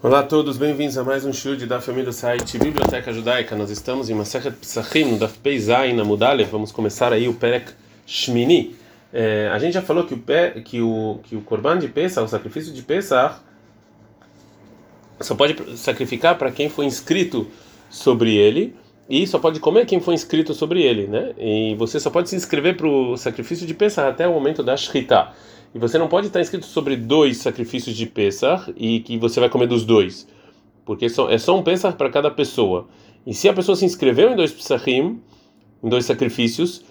Olá a todos, bem-vindos a mais um show de da família do site Biblioteca Judaica. Nós estamos em Masechet Pesachim, da Peizai, na Mudale. Vamos começar aí o Perek Shmini. A gente já falou que o Korban de Pesach, o sacrifício de Pesach, só pode sacrificar para quem foi inscrito sobre ele e só pode comer quem foi inscrito sobre ele, né? E você só pode se inscrever para o sacrifício de Pesach até o momento da Shechita. E você não pode estar inscrito sobre dois sacrifícios de Pesach e que você vai comer dos dois, porque é só um Pesach para cada pessoa. E se a pessoa se inscreveu em dois Pesachim, em dois sacrifícios,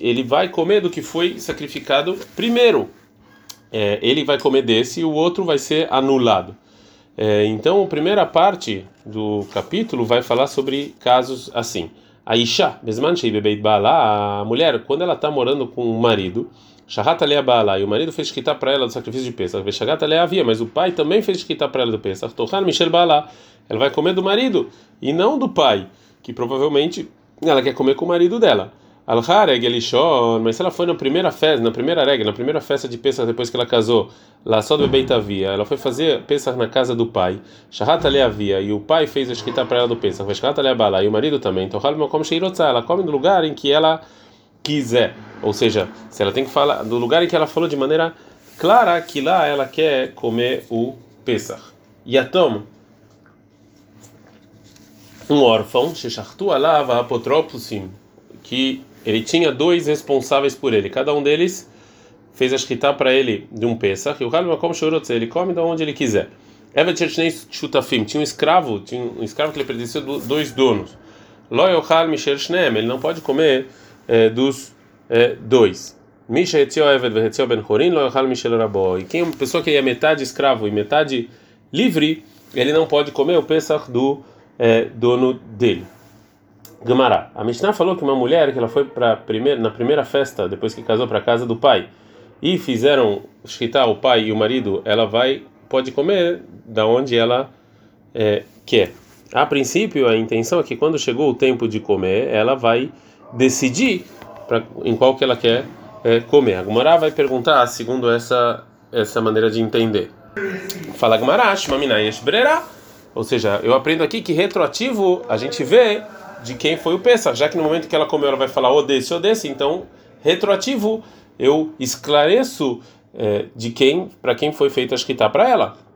ele vai comer do que foi sacrificado primeiro. Ele vai comer desse e o outro vai ser anulado. Então, a primeira parte do capítulo vai falar sobre casos assim. A Isha, Bezman Shei Bebeit Baala, a mulher, quando ela está morando com o marido, Shahat alei ba'ala, e o marido fez esquita para ela do sacrifício de Pesach. Veshagat alei havia, mas o pai também fez esquita para ela do Pesach. Tochal Michel ba'ala, ela vai comer do marido e não do pai, que provavelmente ela quer comer com o marido dela. Alcha reg elishon, mas se ela foi na primeira festa, na primeira festa de Pesach depois que ela casou, lá só do Beit havia, ela foi fazer Pesach na casa do pai. Shahat alei havia, e o pai fez esquita para ela do Pesach. Veshagat alei ba'ala, e o marido também. Tochal makom sheirotza, ela come no lugar em que ela quiser, ou seja, se ela tem que falar do lugar em que ela falou de maneira clara que lá ela quer comer o Pesach. Yatom, um órfão, shechachtu alav apotropsim, que ele tinha dois responsáveis por ele, cada um deles fez a shechita para ele de um Pesach, e o Halimakom shorotze, ele come de onde ele quiser. Evet shechnei shutafim, tinha um escravo que lhe pertencia dois donos. Lo yochal mishel shneim, ele não pode comer dos dois. E quem é uma pessoa que é metade escravo e metade livre, ele não pode comer o Pesach do dono dele. Gamara, a Mishnah falou que uma mulher que ela foi na primeira festa depois que casou para a casa do pai e fizeram shechita o pai e o marido, ela pode comer da onde ela quer. A princípio, a intenção é que quando chegou o tempo de comer, ela vai decidir em qual que ela quer comer. A Gamara vai perguntar segundo essa maneira de entender. Fala Gamara, ou seja, eu aprendo aqui que retroativo a gente vê de quem foi o Pesach, já que no momento que ela comeu ela vai falar ou desse, então retroativo eu esclareço para quem foi feito a shechita para ela.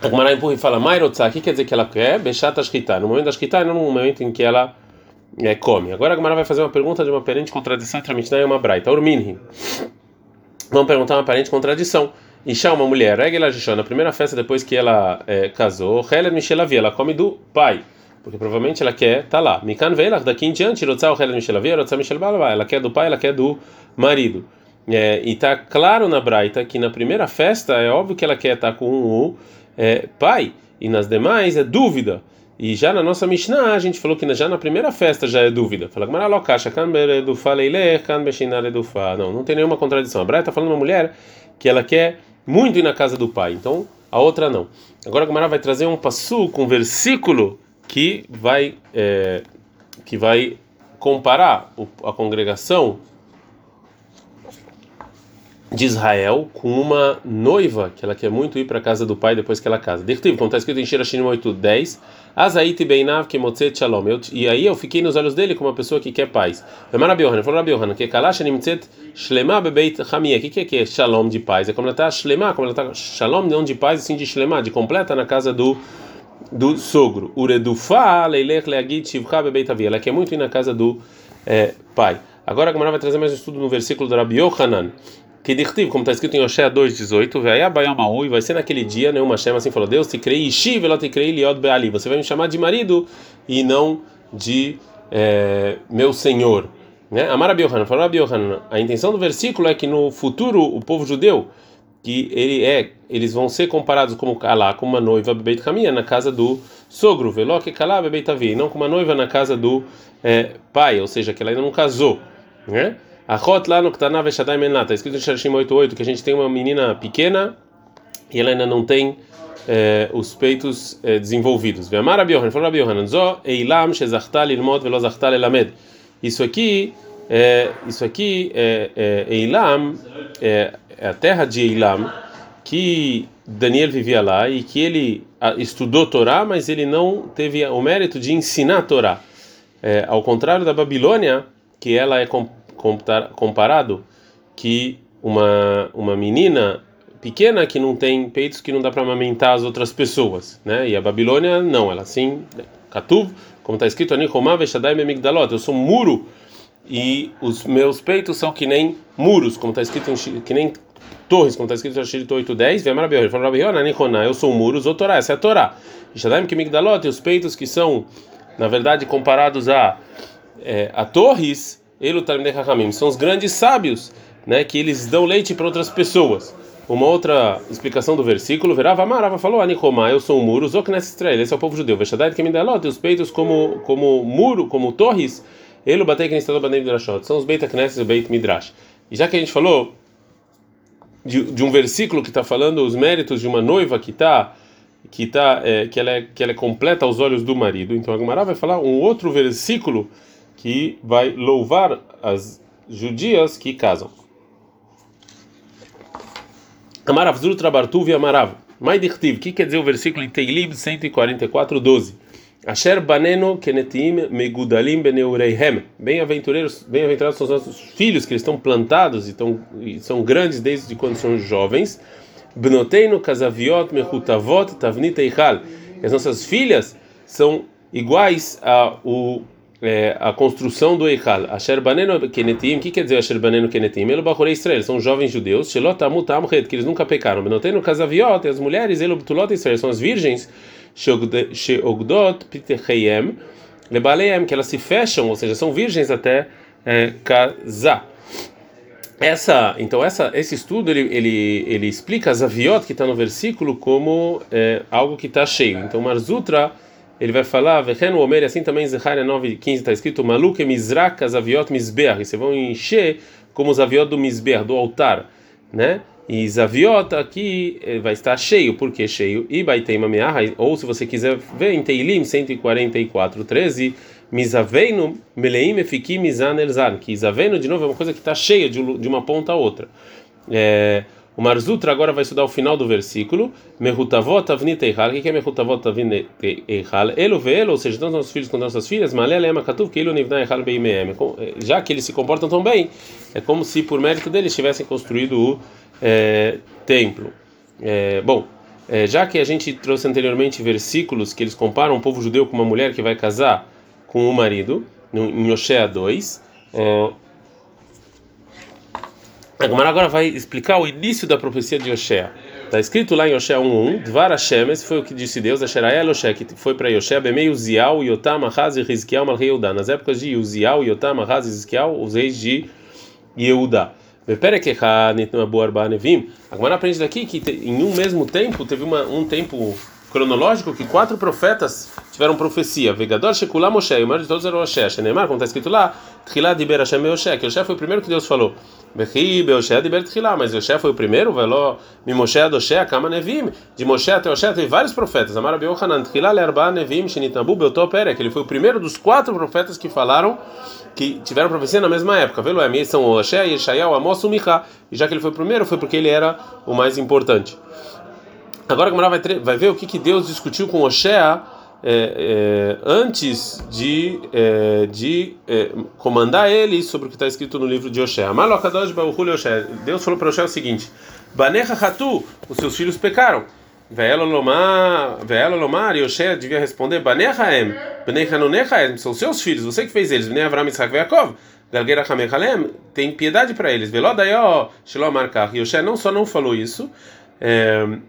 A Gamara empurra e fala, Mairotza, o que quer dizer que ela quer? Bechata shechita, no momento da shechita, não no momento em que ela come. Agora a Gamara vai fazer uma pergunta de uma aparente contradição entre a Mishnah e uma Braita. Urminhi. Vamos perguntar uma aparente contradição. Isha, uma mulher, rega ela na primeira festa depois que ela casou, Helen Michelavi, ela come do pai, porque provavelmente ela quer estar lá. Mikan Veilach, daqui em diante, Rotzah Helen Michelavi, Rotzah Michelbalva, ela quer do pai, ela quer do marido. E está claro na Braita que na primeira festa é óbvio que ela quer estar com o pai, e nas demais é dúvida. E já na nossa Mishnah a gente falou que já na primeira festa já é dúvida. Fala Gamara locacha, kan beredufa leileh, kan beshinar ledufa. Não tem nenhuma contradição. A Braita está falando de uma mulher que ela quer muito ir na casa do pai, então a outra não. Agora a Gamara vai trazer um passuco, um versículo que vai comparar a congregação de Israel com uma noiva que ela quer muito ir para a casa do pai depois que ela casa. Como está escrito em Shirashim 8:10, e aí eu fiquei nos olhos dele como uma pessoa que quer paz. Que é shalom de paz? É como ela está shalom não de paz, assim de shlema, de completa na casa do sogro. Ela quer muito ir na casa do pai. Agora a Gamara vai trazer mais um estudo no versículo do Rabbi Yochanan, que dirtivo, como está escrito em Oxéa 2:18, e vai ser naquele dia, né, uma Hashem assim falou, Deus te crei, Ishi velo te crei liod be'ali, você vai me chamar de marido e não de meu senhor, né? Amar Rabbi Yochanan, falou Rabbi Yochanan, a intenção do versículo é que no futuro o povo judeu, que eles vão ser comparados com uma noiva bebeit hamia na casa do sogro, velo que calá bebeit avi, não com uma noiva na casa do pai, ou seja, que ela ainda não casou, né? Achot lá no Ktaná Veshadai Mená, está escrito em Shirashim 8:8 que a gente tem uma menina pequena e ela ainda não tem os peitos desenvolvidos. Ve'amar Rabbi Yochanan, falou Rabbi Yochanan, Zo Eilam shezachta lilmod velo zachta lelamed. Isso aqui é Eilam, é a terra de Eilam, que Daniel vivia lá e que ele estudou Torá, mas ele não teve o mérito de ensinar Torá. Ao contrário da Babilônia, que ela é comparado que uma menina pequena que não tem peitos, que não dá para amamentar as outras pessoas, né? E a Babilônia não, ela sim, Katuv, como está escrito, eu sou um muro e os meus peitos são que nem muros, como está escrito, que nem torres, como está escrito em Shirito 8:10, eu sou um muro, sou Torá, essa é a Torá. E os peitos que são, na verdade, comparados a torres, são os grandes sábios, né, que eles dão leite para outras pessoas. Uma outra explicação do versículo, Verava falou, Anicomá, eu sou um muro, Zoknes Israel, esse é o povo judeu, Veshadai que me dá lote, os peitos como muro, como torres, ele bateu que nem estado Banem Midrashot, são os Beit Knesses e Beit Midrash. E já que a gente falou de um versículo que está falando os méritos de uma noiva que ela é completa aos olhos do marido, então a Gamara vai falar um outro versículo que vai louvar as judias que casam. Amarav Zul Trabartuv e Amarav. Maidichtiv, que quer dizer o versículo em Tehilim 144:12? Asher baneno kenetim megudalim beneureihem. Bem-aventurados são os nossos filhos, que eles estão plantados e são grandes desde quando são jovens. Bnoteinu kazaviot mechutavot tavnit eichal. As nossas filhas são iguais a construção do Eichal. Asher baneno kenetim, que quer dizer Asher baneno kenetim? Elo bachorei Israel, são jovens judeus, shelot amut amchet, que eles nunca pecaram. Benotenu kazaviot, as mulheres, elo btulot Israel, são as virgens, sheogdot pitecheyem lebaleihem, que elas se fecham, ou seja, são virgens até casar. Esse estudo ele explica a zaviot que está no versículo como algo que está cheio. Então Marzutra ele vai falar, Vehen o Omer, assim também em Zecharia 9:15 está escrito, Maluk emizrak zaviot misber, e vocês vão encher como zaviot do misber, do altar, né? E zaviot aqui vai estar cheio, porque cheio, e baiteima me'ahai, ou se você quiser ver em Tehilim 144:13, mizaveinu meleim efikim mizan elzan, que zaveinu de novo é uma coisa que está cheia de uma ponta a outra. O Marzutra agora vai estudar o final do versículo. Mehutavot avnit eichal. O que é mehutavot avnit eichal? Elo veelo, ou seja, tanto nossos filhos quanto nossas filhas. Malel ema katuv que elo nivna eichal beimeem. Já que eles se comportam tão bem, é como se por mérito deles tivessem construído o templo. Já que a gente trouxe anteriormente versículos que eles comparam o povo judeu com uma mulher que vai casar com o marido, em Hoshea 2, a Gamara agora vai explicar o início da profecia de Oxéa. Está escrito lá em Oxéa 1:1, Dvar Hashem, esse foi o que disse Deus, Asherael Oxéa, que foi para Oxéa, Bemei Uzial, Yotam, Haze, Rizkiau, Malrei Yehuda. Nas épocas de Uzial, Yotam, Haze, Rizkiau, os reis de Yehuda. A Gamara aprende daqui que em um mesmo tempo, teve um tempo cronológico que 4 profetas tiveram profecia. Vegador Shekulam Oxéa, e o maior de todos era Oxéa. Shenemar, como está escrito lá, Tchilá Diber Hashem Oxéa, que Oxéa foi o primeiro que Deus falou. Mas Oxéa foi o primeiro, veló, mi Moshé do Oxéa, Kama Nevim, de Moshé até Oxéa teve vários profetas. Amar Rabbi Yochanan, Tchilá Learba Nevim, Shenitambu, Beotó Perek, que ele foi o primeiro dos 4 profetas que falaram, que tiveram profecia na mesma época. Velo Ami são Oxéa, Yeshaya, Amós, Michá. E já que ele foi o primeiro, foi porque ele era o mais importante. Agora a Gamara vai ver o que Deus discutiu com Oxéa antes de comandar ele sobre o que está escrito no livro de Oxéa. Deus falou para Oxéa o seguinte: Banecha hatu, os seus filhos pecaram. Ve'ela lomar, e Oxéa devia responder: Banecha em, Banecha nonecha em, são seus filhos, você que fez eles, Bnei Avram, Yitzhak e Yaakov. Tem piedade para eles. Veló daió, Shiló marcar. E Oxéa não só não falou isso,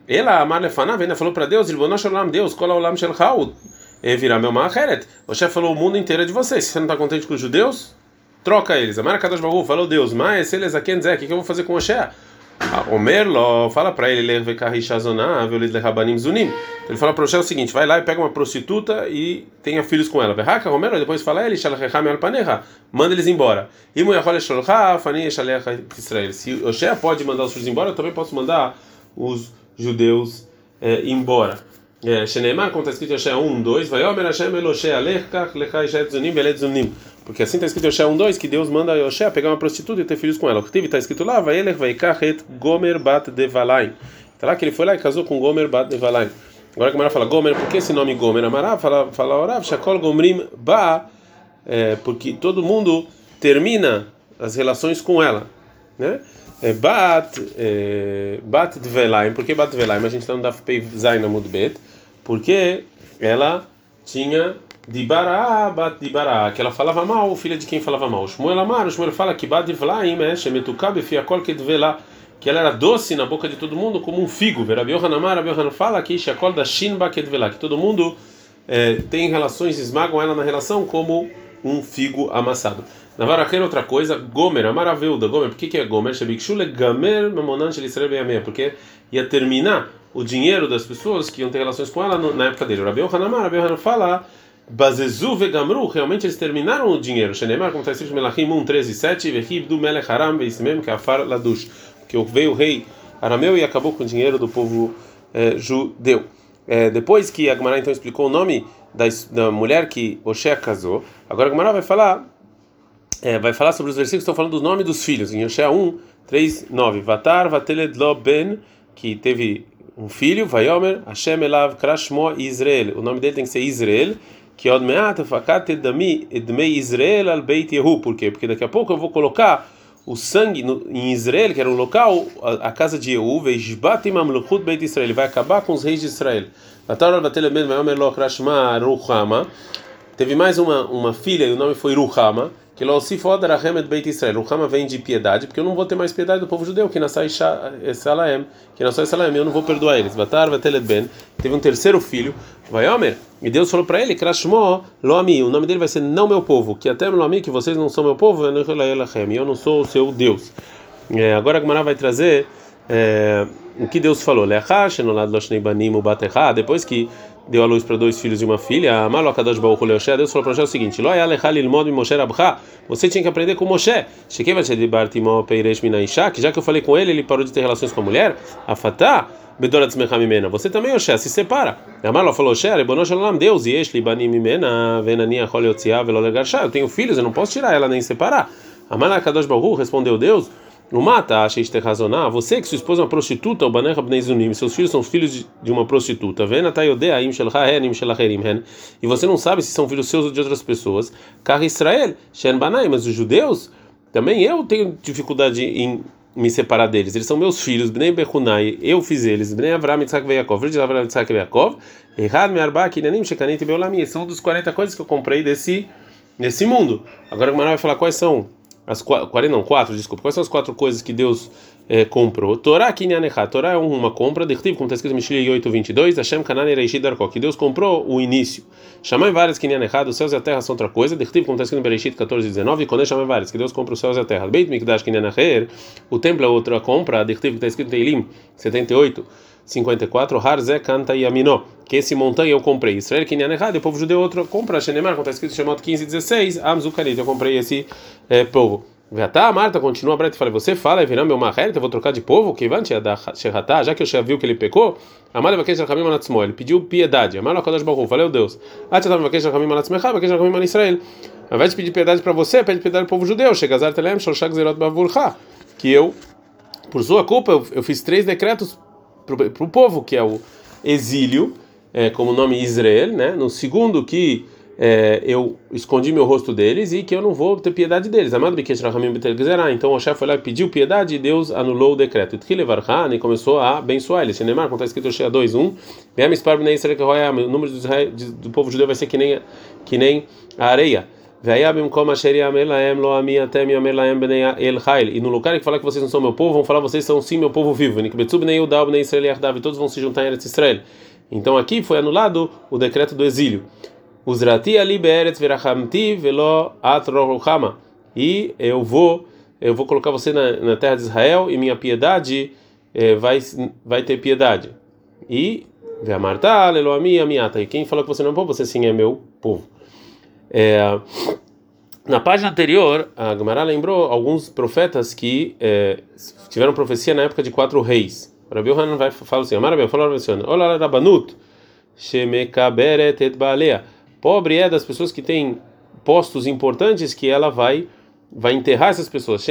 ela amar lefanav, ainda falou para Deus, Deus, qual é o lam shelchau? Virar meu macheret. O chefe falou o mundo inteiro de vocês. Se você não está contente com os judeus, troca eles. Amar Kadosh Baruch Hu, falou Deus, mas eles aqui dizer, o que eu vou fazer com o chefe? Omerlo, fala para ele, ele fala para o chefe o seguinte: vai lá e pega uma prostituta e tenha filhos com ela. Verraca, Romero, depois fala ele, manda eles embora. E se o chefe pode mandar os filhos embora, eu também posso mandar os judeus embora. Sheneimar, como está escrito em Oxéa 1:2, vai Omer Hashem el Oxéa lechach lecha isha etzunim beletzunim, porque assim está escrito em Oxéa 1:2 que Deus manda a Oxéa pegar uma prostituta e ter filhos com ela. O que está escrito lá, vai Elech vai kachet Gomer bat devalaim, Tá lá que ele foi lá e casou com Gomer bat Nevalaim. Agora a Gamara fala Gomer, por que esse nome Gomer? Amara fala Orav, Shakol Gomrim Ba, porque todo mundo termina as relações com ela, né? Bat Dvelaim, por que Bat Dvelaim? A gente não dá pei zaina mudbet, porque ela tinha Dibara, Bat Dibara, que ela falava mal, filha de quem falava mal. Shmuel Amar, o Shmuel fala que Bat Dvelaim é Shemetuka Befiakol Kedvela, que ela era doce na boca de todo mundo como um figo. Rabbi Yochanan, Rabbi Yochanan fala que Isha Kol da Shin Ba Kedvela, que todo mundo tem relações, esmagam ela na relação como um figo amassado. Na Varaqueira, outra coisa, Gomer, a maravilha, Gomer, por que é Gomer? Porque ia terminar o dinheiro das pessoas que iam ter relações com ela na época dele. Rabbi Yochanan fala, Bazezu vegamru, realmente eles terminaram o dinheiro. Shenemar, como está escrito, Melachim 1:13-7, Vehib du melech haram beismem kafar ladush, que veio o rei arameu e acabou com o dinheiro do povo judeu. Depois que a Gamara então explicou o nome da mulher que Hoshea casou, agora a Gamara vai falar sobre os versículos que estão falando do nome dos filhos. Em Hoshea 1:3-9, Vatar vateledlo ben, que teve um filho, Vayomer, Hashem elav krashmo Israel. O nome dele tem que ser Israel, que od me'at fakat edami edmei Israel al beit Yehu. Por quê? Porque daqui a pouco eu vou colocar o sangue em Israel, que era o local, a casa de Yehu, veisbatim amluchut beit Israel. Ele vai acabar com os reis de Israel. Vatar vateledlo ben Vayomer lo krashma Ruhama. Teve mais uma filha e o nome foi Ruhama. Que lá se foda era Hamed Beit Israel. O Hama vem de piedade, porque eu não vou ter mais piedade do povo judeu, que nasceu Salaem, eu não vou perdoar eles. Batar Vateled Ben teve um terceiro filho, Vaiomer, e Deus falou para ele, Krashmo Loami, o nome dele vai ser não meu povo, que até Loami, que vocês não são meu povo, eu não sou o seu Deus. Agora a Gemara vai trazer o que Deus falou. Depois que deu à luz para 2 filhos e uma filha, a Malokadash Baruch Leoshé, Deus falou para Moshe o seguinte: Lo yale halil mod Moshe rabcha, você tinha que aprender com Moshe. Shekeva shedibartimo peiresh mina isha, que já que eu falei com ele, ele parou de ter relações com a mulher. Afatá bedorat smecha mimena, você também, Moshe, se separa. A Malok falou: Moshe, rebono shel olam, Deus e yesh li bani mimena, venani yachol yotzia velo legarsha, eu tenho filhos, eu não posso tirar ela nem separar. A Malokadash Baruch respondeu Deus: Não mata, achei este razonar. Você que sua esposa é uma prostituta, o Banei Rabnei Zunim, seus filhos são filhos de uma prostituta. Vena Tayodea, Im Shel Haen, Im Shel Acherim Hen. E você não sabe se são filhos seus ou de outras pessoas. Car Israel, Shen Banai, mas os judeus, também eu tenho dificuldade em me separar deles. Eles são meus filhos, Bnei Bechunai, eu fiz eles, Bnei Avram, Yitzhak Veyakov, Verde Avram, Yitzhak Veyakov, Errad Mearba, Kinenim, Shekanit Beolami. São dos 40 coisas que eu comprei nesse mundo. Agora o Manoel vai falar quais são. Quais são as 4 coisas que Deus comprou? Torá kinyanechá, Torá é uma compra, como está escrito em Mishlei 8:22, Hashem kanan ereishit darko, que Deus comprou o início. Shamayim vaaretz kinyanechá, os céus e a terra são outra coisa, como está escrito em Bereshit 14:19, Koneh shamayim vaaretz, que Deus comprou os céus e a terra. Beit mikdash kinyanecher, o templo é outra compra, que está escrito em Tehilim 78:54, Haze canta yaminó, que esse montanha eu comprei. Israel kinyanechá, o povo judeu outra compra, Shenemar, como está escrito em Shemot 15:16, Amzukanit, eu comprei esse povo. Veatá, Marta continua, Braita fala, você fala, e virá meu marreta, eu vou trocar de povo, que vai te dar xerratá, já que eu já viu que ele pecou, Amar vaqueja Rabim Manatzmo, ele pediu piedade, Amar Kodash Baruch Hu, valeu Deus, Atá vaqueja Rabim Manatzmecha, vaqueja Rabim Man Israel, ao invés de pedir piedade para você, pede piedade para o povo judeu, Shegazar Telem, Shoshak Zerot Bavurcha, que eu, por sua culpa, eu fiz 3 decretos para o povo, que é o exílio, como o nome Israel, né? No segundo que eu escondi meu rosto deles e que eu não vou ter piedade deles. Então Hoshea foi lá e pediu piedade e Deus anulou o decreto. E começou a abençoar eles. Como está escrito em Hoshea 2:1, o número do povo judeu vai ser que nem a areia. E no lugar que falar que vocês não são meu povo, vão falar que vocês são sim meu povo vivo. E todos vão se juntar em Eretz Israel. Então aqui foi anulado o decreto do exílio. Uzrati ali be'eretz verachamti velo atrochama, e eu vou colocar você na terra de Israel e minha piedade vai ter piedade. E ve'amarta leloami amiata, e quem falou que você não é povo, você sim é meu povo. Na página anterior a Gemara lembrou alguns profetas que tiveram profecia na época de 4 reis. Rabbi Yochanan vai falar assim: Amar Rabbi falou assim, olá Rabanut shemekaberet et ba'alea. Pobre é das pessoas que têm postos importantes que ela vai enterrar essas pessoas.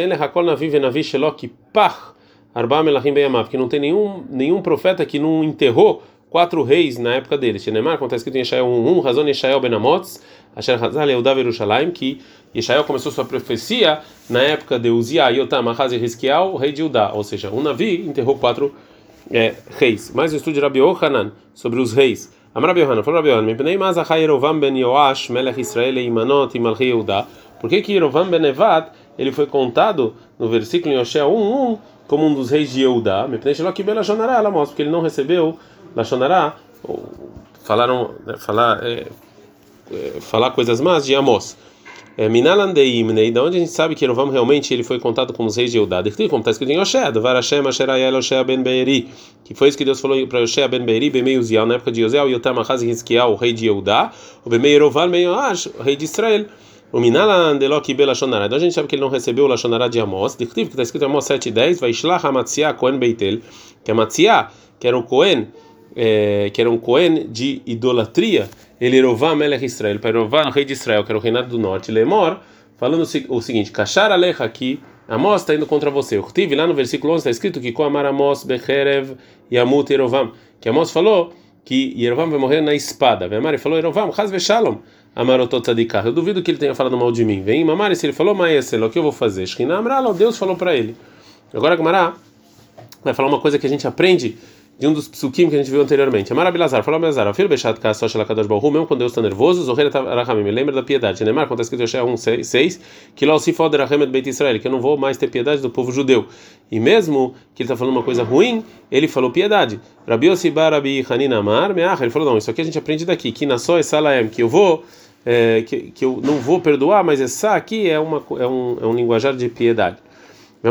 Arba Melachim Beyamav, que não tem nenhum profeta que não enterrou 4 reis na época deles. Xenemar, quando está escrito em Yeshael 1:1, Razon Yeshael ben Amotz, Asher Hazal Yehuda Verushalayim, que Yeshael começou sua profecia na época de Uzia, Yotam, Haze e Rizkiau, rei de Judá. Ou seja, um Navi enterrou 4 reis. Mais um estudo de Rabbi Yochanan sobre os reis. Amar Rabbi Yochanan, falou Rabbi Yochanan, Mepnei Mazachai Yerovam ben Yoash, Melech Israel Eimanot e Malchi Yehuda. Por que Yerovam ben Nevat, ele foi contado no versículo em Hoshea 1:1 como um dos reis de Yehuda? Mepnei Sheloki Belashonará, ela mostra, porque ele não recebeu Lachonará, falar coisas más de Amós. Minalandeim, né? Da onde a gente sabe que Yerovam realmente ele foi contado como os reis de Judá? Como está escrito em Hoshea, Dvar Hashem, Asher Ayel Hoshea ben Beeri, que foi isso que Deus falou para Hoshea ben Beeri, Bemei Uziel, na época de Uziel, Yotam Ahaz e Rizkiel, o rei de Judá, o Bemei Yerovam ben Yoash, o rei de Israel. O Minalandelo que Belachonará. Então a gente sabe que ele não recebeu o Lachonará de Amós. Que está escrito em Amós 7:10, vai Ishlach Amatzia kohen Beitel, que Amatzia, que era um kohen, de idolatria, ele Yerovam Melech Israel, para Yerovam, rei de Israel, que era o reinado do norte, Lemor, falando o seguinte: Kashar Alecha, aqui Amós está indo contra você. Eu tive lá no versículo 11, está escrito que Koamar Amós Becherev Yamut Yerovam, que Amós falou que Yerovam vai morrer na espada. Vemari falou: Yerovam, Haz Veshalom, Amarotot Tzadikah. Eu duvido que ele tenha falado mal de mim. Vem, Mamari, se ele falou, Maesel, o que eu vou fazer? Shkina Amrala, Deus falou para ele. Agora Gamara vai falar uma coisa que a gente aprende de um dos psukim que a gente viu anteriormente. Amar Abilazar, falou Abilazar, o filho Bechat Ka, Soshela Kadosh Baruhu, mesmo quando Deus está nervoso, Zohera Rahamim, me lembra da piedade. Neymar, quando está escrito em Hoshea 1:6, que lá o Sifod Rahamed Beit Israel, que eu não vou mais ter piedade do povo judeu. E mesmo que ele está falando uma coisa ruim, ele falou piedade. Rabi Osibar, Rabi Hanin Amar, Meach, ele falou, não, isso aqui a gente aprende daqui, que na só Salaem, que eu vou, que eu não vou perdoar, mas essa aqui é um linguajar de piedade. O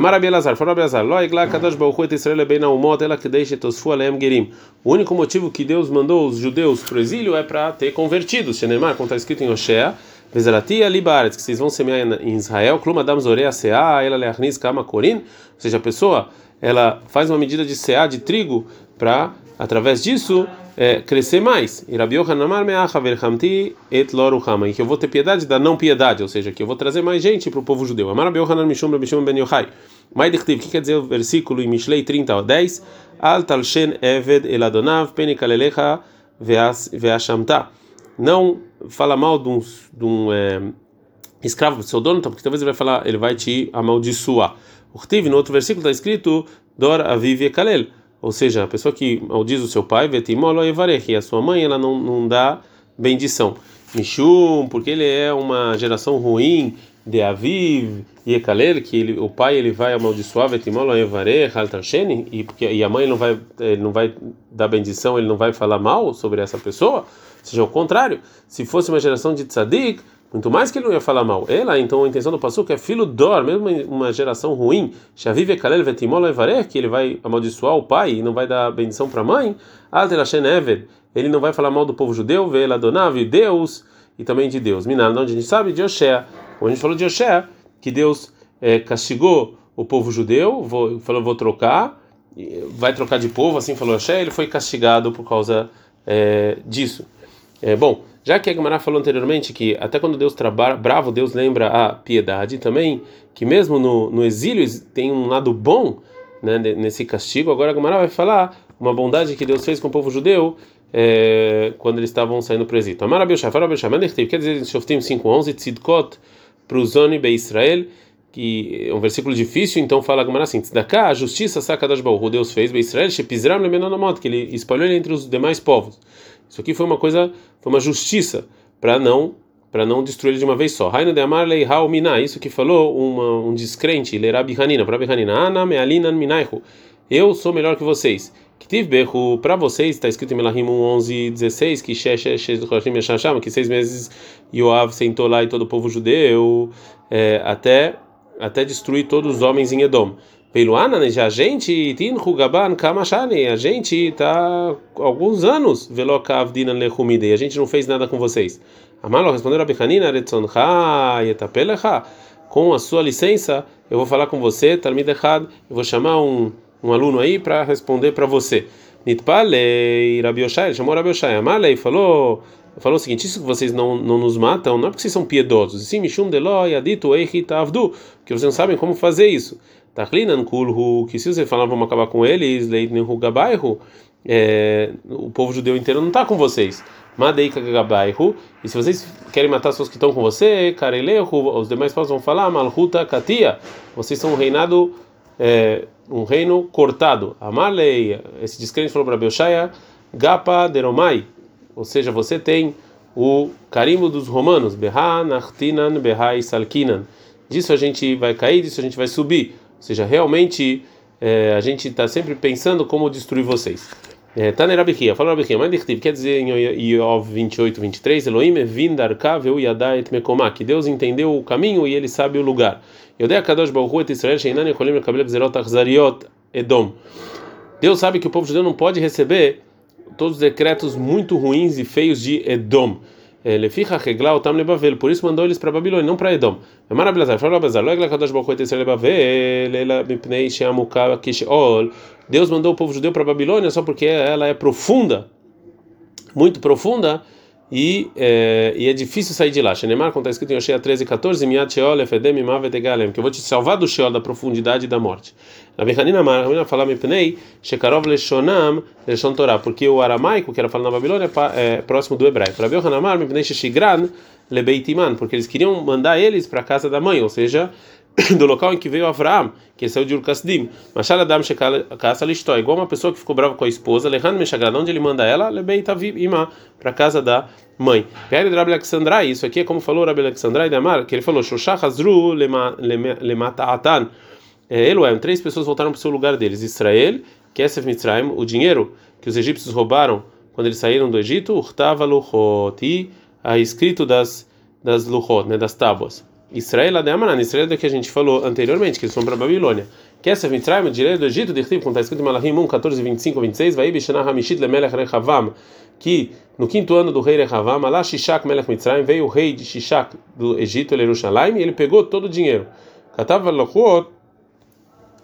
único motivo que Deus mandou os judeus para o exílio é para ter convertidos. Shenemar, como está escrito em Hoshea, que vocês vão semear em Israel, ou seja, a pessoa ela faz uma medida de seá de trigo para, através disso, crescer mais. E que eu vou ter piedade da não piedade, ou seja, que eu vou trazer mais gente para o povo judeu. O que quer dizer o versículo em Mishlei 30:10? Não fala mal de um escravo do seu dono, porque talvez ele vai te amaldiçoar. No outro versículo está escrito Dor Aviv Yekalel, ou seja, a pessoa que maldiz o seu pai, e a sua mãe, ela não dá bendição. Mishum, porque ele é uma geração ruim, de Aviv Yekalel, que o pai ele vai amaldiçoar, e a mãe não vai dar bendição, ele não vai falar mal sobre essa pessoa. Ou seja, ao contrário, se fosse uma geração de tzadik, muito mais que ele não ia falar mal. Ela, então, a intenção do passuco é filho d'or, mesmo uma geração ruim, que ele vai amaldiçoar o pai e não vai dar bendição para a mãe, ele não vai falar mal do povo judeu, Veladonav, Deus, e também de Deus. Minar, onde a gente sabe, de Hoshea. Quando a gente falou de Hoshea, que Deus castigou o povo judeu, falou, vou trocar, vai trocar de povo, assim falou Hoshea, ele foi castigado por causa disso. Bom, já que a Gamara falou anteriormente que até quando Deus está bravo, Deus lembra a piedade também, que mesmo no exílio tem um lado bom, né, nesse castigo. Agora a Gamara vai falar uma bondade que Deus fez com o povo judeu quando eles estavam saindo para o exílio. Amar Rabbi Oshaia, Rabbi Oshaia, quer dizer em Shoftim 5:11, Tzidkot pruzoni Beisrael, que é um versículo difícil, então fala a Gamara assim, Tzedakah, a justiça saca das baú, Deus fez Beisrael, Shepizram lemenanomot, que ele espalhou ele entre os demais povos. Isso aqui foi uma justiça para não destruir ele de uma vez só. Raina de Amar lei Hal Minah, isso que falou um descrente, Lerabi Hanina, para Rabi Hanina, Ana Mealinan Minaihu, eu sou melhor que vocês. Que tive berro para vocês, está escrito em Melachim 11:16, que Shesh do Roshim Yasham, que 6 meses Yoav sentou lá e todo o povo judeu até destruir todos os homens em Edom. Peiluana, né? A gente está alguns anos e a gente não fez nada com vocês. Amalo respondeu a Behanina, com a sua licença, eu vou falar com você, Talmid Echad, eu vou chamar um aluno aí para responder para você. Nitpalei Rabbi Oshaia, ele chamou Rabbi Oshaia, Amalei falou o seguinte, isso que vocês não nos matam, não é porque vocês são piedosos, sim, Mishum Deló, Yadito, Eichit, Avdu, que vocês não sabem como fazer isso. Tachlinan kulhu, que se você falar vamos acabar com eles, leitnehu gabairhu, o povo judeu inteiro não está com vocês. Madeika gabairhu, e se vocês querem matar os que estão com você, karelehu, os demais povos vão falar, malhuta katia, vocês são um reinado, um reino cortado. Amalei, esse descrente falou para Rabbi Oshaia, gapa deromai, ou seja, você tem o carimbo dos romanos, berha nachtinan, berha e salkinan. Disso a gente vai cair, disso a gente vai subir. Ou seja, realmente a gente está sempre pensando como destruir vocês. Tá na Rabiquia, fala Rabiquia, mas quer dizer em Iov 28, 23, Elohim vindarka veu yadá et mekomá, que Deus entendeu o caminho e ele sabe o lugar. Yodea kadosh baruch et Israel sheinan yecholim lekabel gezerot achzariot Edom. Deus sabe que o povo judeu não pode receber todos os decretos muito ruins e feios de Edom. Por isso mandou eles para Babilônia, não para Edom. Deus mandou o povo judeu para Babilônia só porque ela é profunda, muito profunda, e é difícil sair de lá. Shenemar, como está escrito em Hoshea 13:14, que eu vou te salvar do Sheol, da profundidade e da morte. Na Berhanina Marhamina fala Mipnei Shekarov Leshonam Leshon Torah, porque o aramaico que era falado na Babilônia é próximo do hebraico. Rabbi Yochanan Mipnei Sheshigran Lebeitiman, porque eles queriam mandar eles para a casa da mãe, ou seja, do local em que veio Avraham, que saiu de Ur Kasdim. Machal Adam Shekasa Listó, igual uma pessoa que ficou brava com a esposa, Lehan Meshagran, onde ele manda ela, Lebeitavimá, para a casa da mãe. Pera de Rabbi Alexandrai, isso aqui é como falou Rabbi Alexandrai de Amar, que ele falou Shoshach Hazru Lemata Atan. Eloem, três pessoas voltaram para o seu lugar deles: Israel, Kesef Mitzrayim, o dinheiro que os egípcios roubaram quando eles saíram do Egito, Urtava Luchot, e a escrito das Luchot, né, das tábuas. Israel, Ademanan, Israel do que a gente falou anteriormente, que eles foram para a Babilônia. Kesef Mitzrayim, o dinheiro do Egito, Dirtiv, como está escrito em Melachim 1, 14, 25, 26, Vai Bishana Hamishit Lemelech Rechavam, que no quinto ano do rei Rechavam, Alá Shishak Melech Mitzrayim, veio o rei de Shishak do Egito, Yerushalayim, e ele pegou todo o dinheiro. Katava Luchot,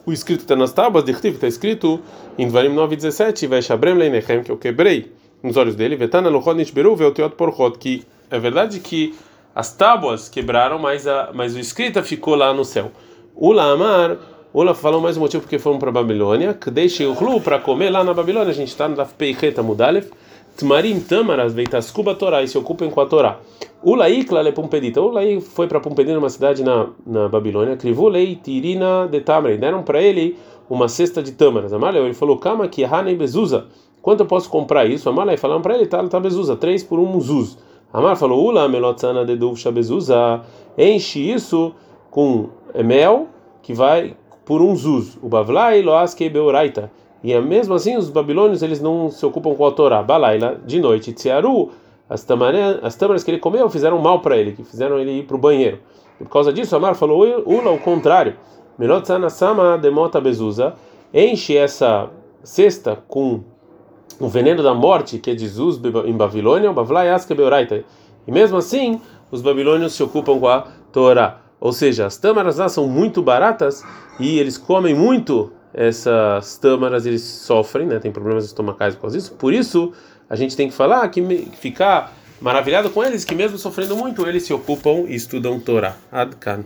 o escrito está nas tábuas, Dirtiv, está escrito em Dvarim 9:17, Vai Shabrem Leinechem, que eu quebrei nos olhos dele, Vetana Luchot Nishberu, Veotiot Porchot, que é verdade que as tábuas quebraram, mas o escrita ficou lá no céu. Ula Amar, Ula falou mais um motivo porque foram para a Babilônia. Deixem o Hlu para comer lá na Babilônia. A gente está no Dafpeireta Mudalef. Tmarim Tamaras Veitascuba Torá, e se ocupem com a Torá. Ula Ikla Le Pompedita. Ula I foi para Pompedita, uma cidade na Babilônia. Crivulei Tirina de Tamarim. Deram para ele uma cesta de tâmaras. Amaleu, ele falou: Kama ki Hanei Bezuza. Quanto eu posso comprar isso? Amaleu, falaram para ele: Tá Bezuza, 3 por 1 muzuz. Amar falou: Ula melotzana de duv shabezuza, enche isso com mel que vai por um zuz. O bavlai loaskei beoraita, e mesmo assim os babilônios eles não se ocupam com a Torá. Balaila, de noite, tsearu, as tâmaras que ele comeu fizeram mal para ele, que fizeram ele ir para o banheiro. E por causa disso Amar falou: Ula, o contrário, melotzana sama demota bezuza, enche essa cesta com o veneno da morte, que é de Zuz em Babilônia, e mesmo assim os babilônios se ocupam com a Torá. Ou seja, as tâmaras lá são muito baratas e eles comem muito essas tâmaras, eles sofrem, né? Tem problemas estomacais por causa disso. Por isso a gente tem que falar, que ficar maravilhado com eles, que mesmo sofrendo muito, eles se ocupam e estudam Torá. Ad Kan.